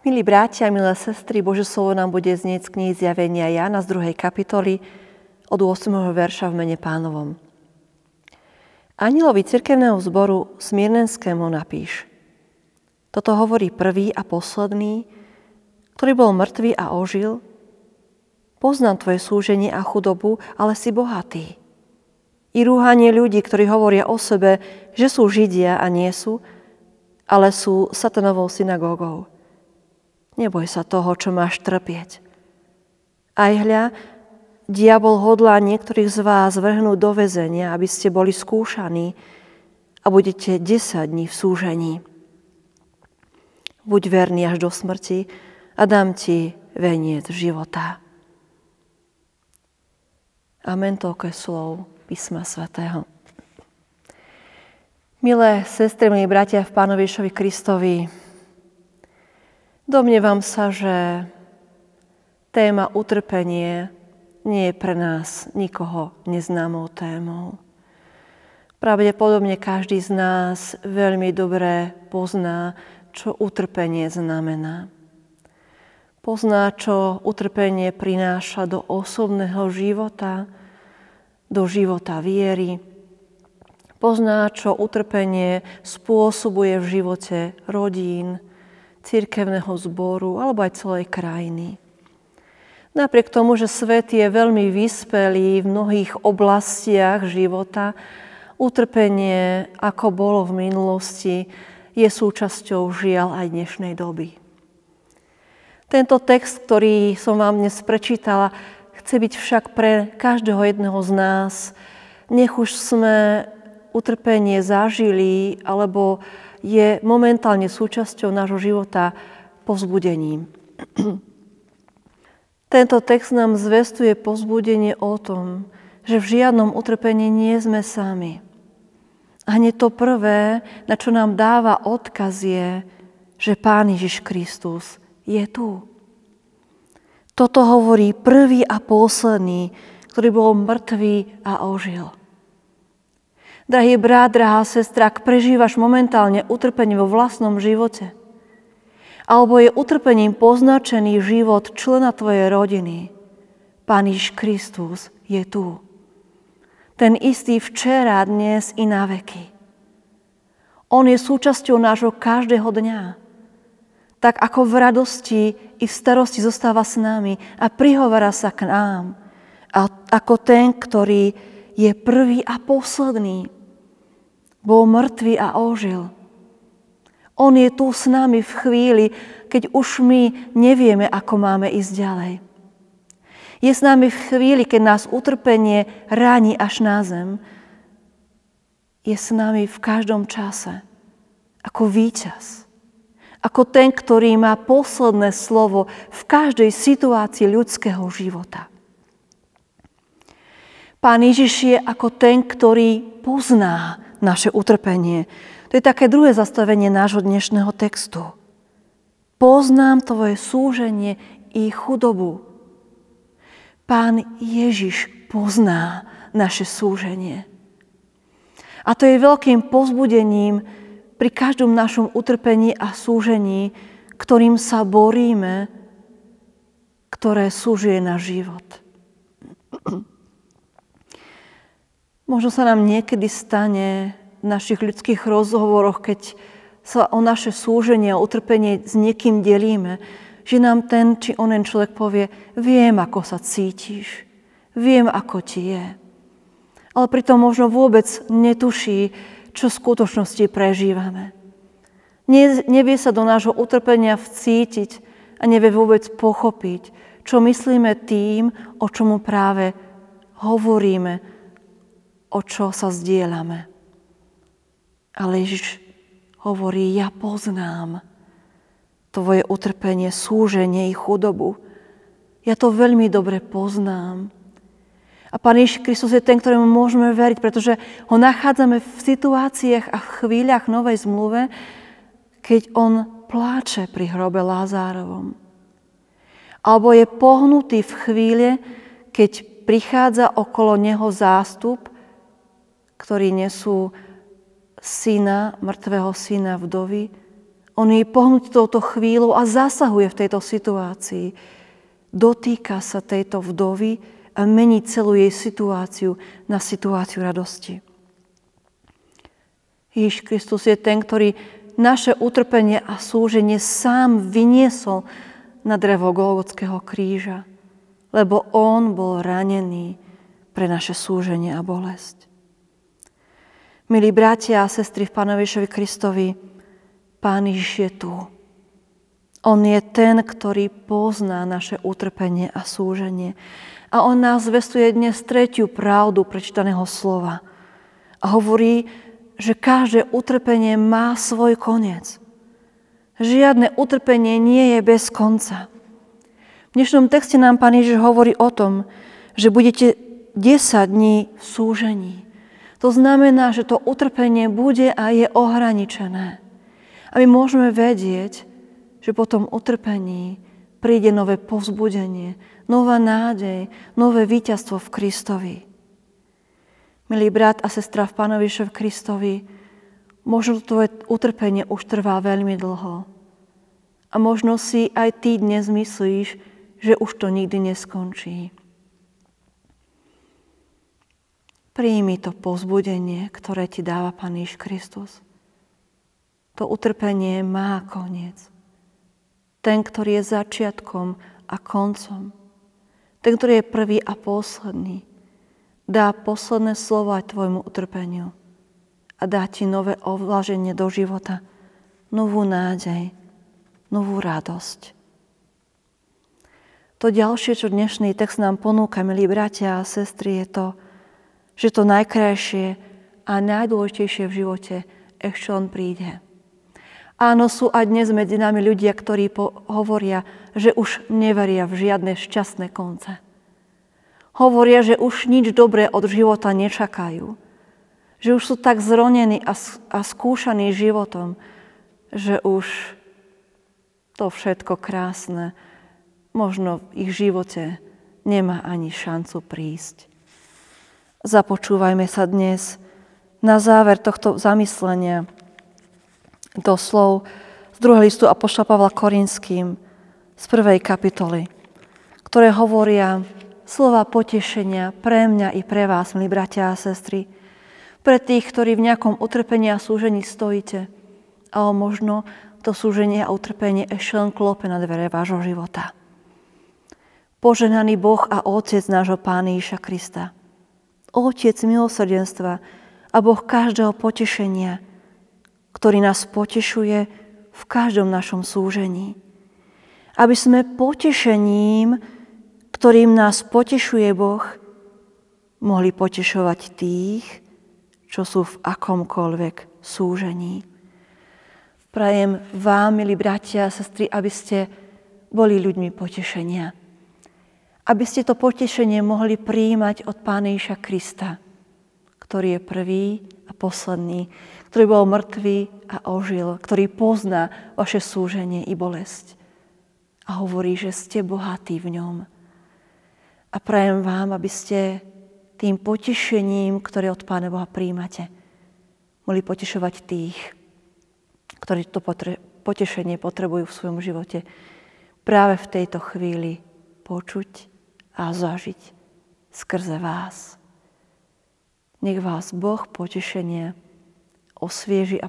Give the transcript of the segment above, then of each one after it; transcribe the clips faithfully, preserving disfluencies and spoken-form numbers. Milí bratia, milé sestry, Božie slovo nám bude znieť z knihy Zjavenia Jána z druhej kapitoly od ôsmeho verša v mene Pánovom. Anjelovi cirkevného zboru Smirnenskému napíš. Toto hovorí prvý a posledný, ktorý bol mŕtvý a ožil. Poznám tvoje súženie a chudobu, ale si bohatý. I rúhanie ľudí, ktorí hovoria o sebe, že sú Židia a nie sú, ale sú satanovou synagógou. Neboj sa toho, čo máš trpieť. Aj hľa, diabol hodlá niektorých z vás vrhnúť do väzenia, aby ste boli skúšaní a budete desať dní v súžení. Buď verný až do smrti a dám ti veniec života. Amen, toľko je slov Písma svätého. Milé sestry, milí bratia v Pánovi Ježišovi Kristovi, domnievam sa, že téma utrpenie nie je pre nás nikoho neznámou témou. Pravdepodobne každý z nás veľmi dobre pozná, čo utrpenie znamená. Pozná, čo utrpenie prináša do osobného života, do života viery. Pozná, čo utrpenie spôsobuje v živote rodín, cirkevného zboru alebo aj celej krajiny. Napriek tomu, že svet je veľmi vyspelý v mnohých oblastiach života, utrpenie, ako bolo v minulosti, je súčasťou žiaľ aj dnešnej doby. Tento text, ktorý som vám dnes prečítala, chce byť však pre každého jedného z nás, nech už sme utrpenie zažili alebo je momentálne súčasťou nášho života povzbudením. Tento text nám zvestuje povzbudenie o tom, že v žiadnom utrpení nie sme sami. A hneď to prvé, na čo nám dáva odkaz je, že Pán Ježiš Kristus je tu. Toto hovorí prvý a posledný, ktorý bol mŕtvý a ožil. Drahý brat, drahá sestra, ak prežívaš momentálne utrpenie vo vlastnom živote, alebo je utrpením poznačený život člena tvojej rodiny, Pán Ježiš Kristus je tu. Ten istý včera, dnes i na veky. On je súčasťou nášho každého dňa. Tak ako v radosti i v starosti zostáva s nami a prihovára sa k nám. A ako ten, ktorý je prvý a posledný, bol mŕtvý a ožil. On je tu s nami v chvíli, keď už my nevieme, ako máme ísť ďalej. Je s nami v chvíli, keď nás utrpenie ráni až na zem. Je s nami v každom čase, ako víťaz. Ako ten, ktorý má posledné slovo v každej situácii ľudského života. Pán Ježiš je ako ten, ktorý pozná naše utrpenie. To je také druhé zastavenie nášho dnešného textu. Poznám tvoje súženie i chudobu. Pán Ježiš pozná naše súženie. A to je veľkým povzbudením pri každom našom utrpení a súžení, ktorým sa boríme, ktoré súžuje náš život. Možno sa nám niekedy stane v našich ľudských rozhovoroch, keď sa o naše súženie a utrpenie s niekým delíme, že nám ten či onen človek povie, viem, ako sa cítiš, viem, ako ti je. Ale pritom možno vôbec netuší, čo v skutočnosti prežívame. Ne, nevie sa do nášho utrpenia vcítiť a nevie vôbec pochopiť, čo myslíme tým, o čomu práve hovoríme, o čo sa zdieľame. Ale Ježiš hovorí, ja poznám tvoje utrpenie, súženie i chudobu. Ja to veľmi dobre poznám. A Pán Ježiš Kristus je ten, ktorému môžeme veriť, pretože ho nachádzame v situáciách a v chvíľach novej zmluve, keď on pláče pri hrobe Lázárovom. Alebo je pohnutý v chvíli, keď prichádza okolo neho zástup, ktorí nesú syna, mŕtvého syna vdovy On je pohnutý touto chvíľou a zasahuje v tejto situácii. Dotýka sa tejto vdovy a mení celú jej situáciu na situáciu radosti. Ježiš Kristus je ten, ktorý naše utrpenie a súženie sám vyniesol na drevo Golgotského kríža, lebo on bol ranený pre naše súženie a bolesť. Milí bratia a sestry v Pánovi Ježišovi Kristovi, Pán Ježiš je tu. On je ten, ktorý pozná naše utrpenie a súženie. A on nás zvestuje dnes tretiu pravdu prečítaného slova. A hovorí, že každé utrpenie má svoj koniec. Žiadne utrpenie nie je bez konca. V dnešnom texte nám Pán Ježiš hovorí o tom, že budete desať dní v súžení. To znamená, že to utrpenie bude a je ohraničené. A my môžeme vedieť, že po tom utrpení príde nové povzbudenie, nová nádej, nové víťazstvo v Kristovi. Milý brat a sestra v Pánovi Ježišovi Kristovi, možno tvoje utrpenie už trvá veľmi dlho. A možno si aj ty dnes myslíš, že už to nikdy neskončí. Prijmi to povzbudenie, ktoré ti dáva Pán Ježiš Kristus. To utrpenie má koniec. Ten, ktorý je začiatkom a koncom. Ten, ktorý je prvý a posledný, dá posledné slovo aj tvojmu utrpeniu a dá ti nové ovlaženie do života, novú nádej, novú radosť. To ďalšie, čo dnešný text nám ponúka, milí bratia a sestry, je to, že to najkrajšie a najdôležitejšie v živote ešte on príde. Áno, sú aj dnes medzi nami ľudia, ktorí po- hovoria, že už neveria v žiadne šťastné konce. Hovoria, že už nič dobré od života nečakajú. Že už sú tak zronení a, a skúšaní životom, že už to všetko krásne možno v ich živote nemá ani šancu prísť. Započúvajme sa dnes na záver tohto zamyslenia do slov z druhého listu apoštola Pavla Korinským z prvej kapitoly, ktoré hovoria slova potešenia pre mňa i pre vás, milí bratia a sestry, pre tých, ktorí v nejakom utrpení a súžení stojíte, a možno to súženie a utrpenie ešte len klope na dvere vášho života. Požehnaný Boh a Otec nášho Pána Ježiša Krista, Otec milosrdenstva a Boh každého potešenia, ktorý nás potešuje v každom našom súžení. Aby sme potešením, ktorým nás potešuje Boh, mohli potešovať tých, čo sú v akomkoľvek súžení. Prajem vám, milí bratia a sestry, aby ste boli ľuďmi potešenia. Aby ste to potešenie mohli prijímať od Pána Ježiša Krista, ktorý je prvý a posledný, ktorý bol mŕtvý a ožil, ktorý pozná vaše súženie i bolesť. A hovorí, že ste bohatí v ňom. A prajem vám, aby ste tým potešením, ktoré od Pána Boha príjmate, mohli potešovať tých, ktorí to potre- potešenie potrebujú v svojom živote práve v tejto chvíli počuť a zažiť skrze vás. Nech vás Boh potešenie osvieži a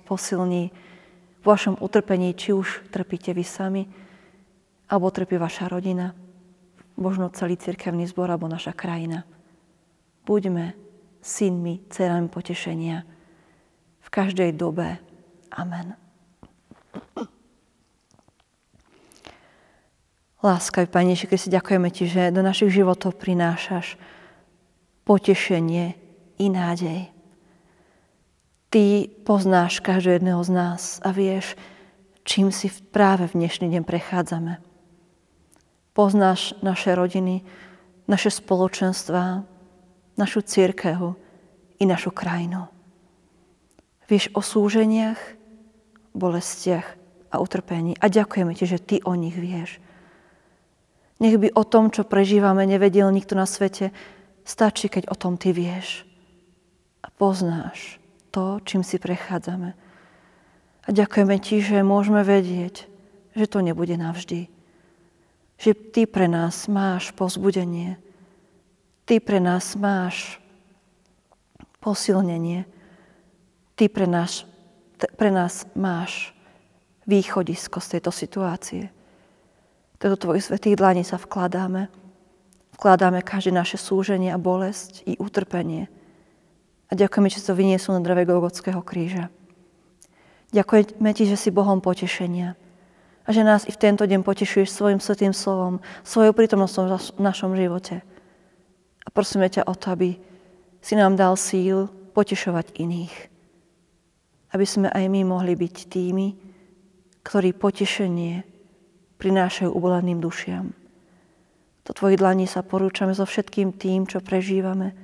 posilní v vašom utrpení, či už trpíte vy sami, alebo trpí vaša rodina, možno celý cirkevný zbor, alebo naša krajina. Buďme synmi, dcerami potešenia v každej dobe. Amen. Láskavý Pane Ježiši Kriste, ďakujeme ti, že do našich životov prinášaš potešenie i nádej. Ty poznáš každého jedného z nás a vieš, čím si práve v dnešný deň prechádzame. Poznáš naše rodiny, naše spoločenstvá, našu cirkev i našu krajinu. Vieš o súženiach, bolestiach a utrpení a ďakujeme ti, že ty o nich vieš. Nech by o tom, čo prežívame, nevedel nikto na svete, stačí, keď o tom ty vieš a poznáš to, čím si prechádzame. A ďakujeme Ti, že môžeme vedieť, že to nebude navždy. Že Ty pre nás máš povzbudenie. Ty pre nás máš posilnenie. Ty pre nás, pre nás máš východisko z tejto situácie. Do Tvojich svätých dlaní sa vkladáme. Vkladáme každé naše súženie a bolesť i utrpenie. A ďakujeme, že to vyniesú na dreve Golgotského kríža. Ďakujeme Ti, že si Bohom potešenia a že nás i v tento deň potešuješ svojim svätým slovom, svojou prítomnosťou v našom živote. A prosíme ťa o to, aby si nám dal síl potešovať iných. Aby sme aj my mohli byť tými, ktorí potešenie prinášajú uboleným dušiam. Do Tvojich dlaní sa porúčame so všetkým tým, čo prežívame.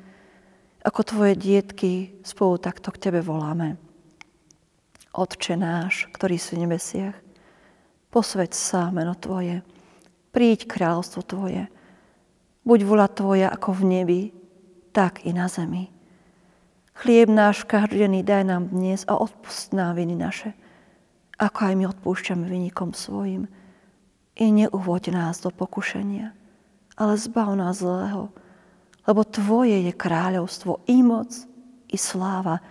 Ako Tvoje dietky spolu takto k Tebe voláme. Otče náš, ktorý si v nebesiach, posväť sa meno Tvoje, príď kráľovstvo Tvoje, buď vôľa Tvoja ako v nebi, tak i na zemi. Chlieb náš každodenný daj nám dnes a odpust nám viny naše, ako aj my odpúšťame vinníkom svojim. I neuvoď nás do pokušenia, ale zbav nás zlého, lebo Tvoje je kráľovstvo, i moc, i sláva,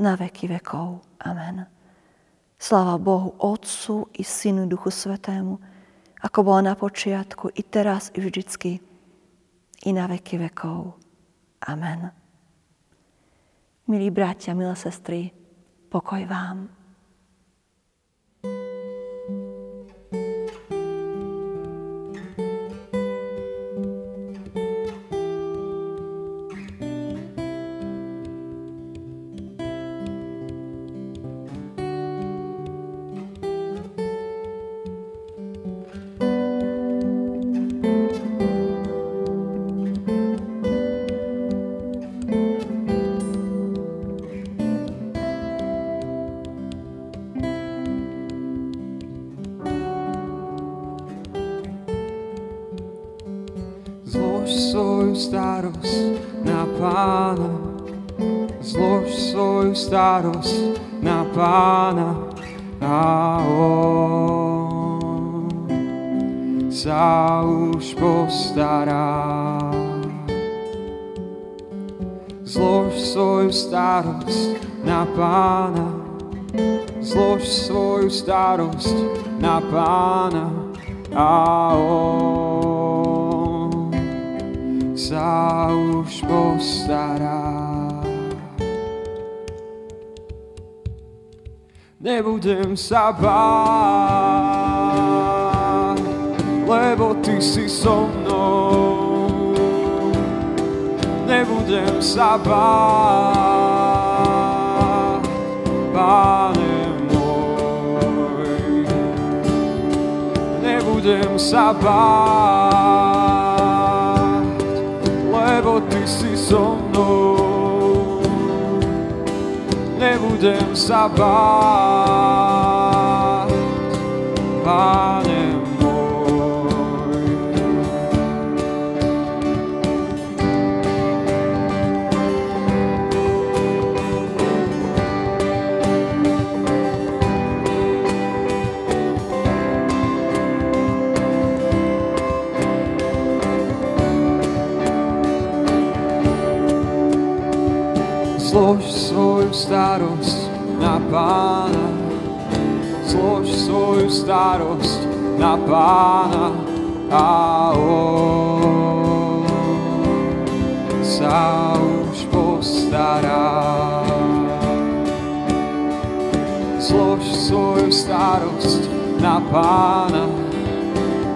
na veky vekov. Amen. Sláva Bohu, Otcu i Synu, Duchu Svätému, ako bola na počiatku, i teraz, i vždycky, i na veky vekov. Amen. Milí bratia, milé sestry, pokoj vám. Zlož svoju starosť na Pána, zlož svoju starosť na Pána, a On sa už postará. Zlož svoju starosť na Pána, zlož svoju starosť na Pána, a On sa už postará. Nebudem sa báť, lebo Ty si so mnou. Nebudem sa báť, Pane môj. Nebudem sa báť, Ty si so mnou. Nebudem sa báť, Pane môj. Zlož svoju starosť na Pána, zlož svoju starosť na Pána, a On sa už postará. Zlož svoju starosť na Pána,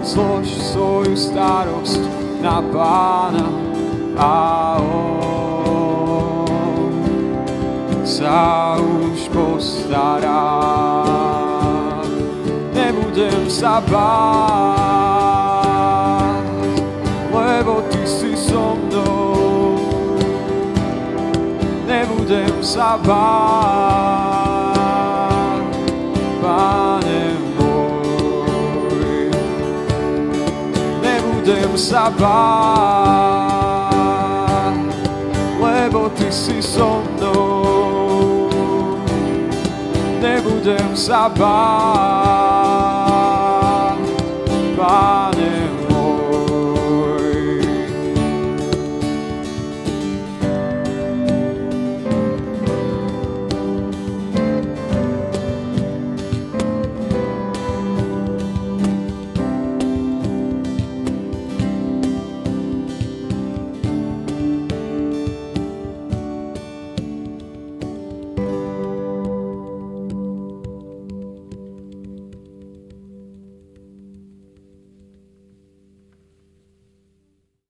zlož svoju starosť na Pána, a On sa už postará. Nebudem sa báť, lebo Ty si so mnou. Nebudem sa báť, Pane môj. Nebudem sa báť, lebo Ty si so mnou. nebudem sa báť. Báť.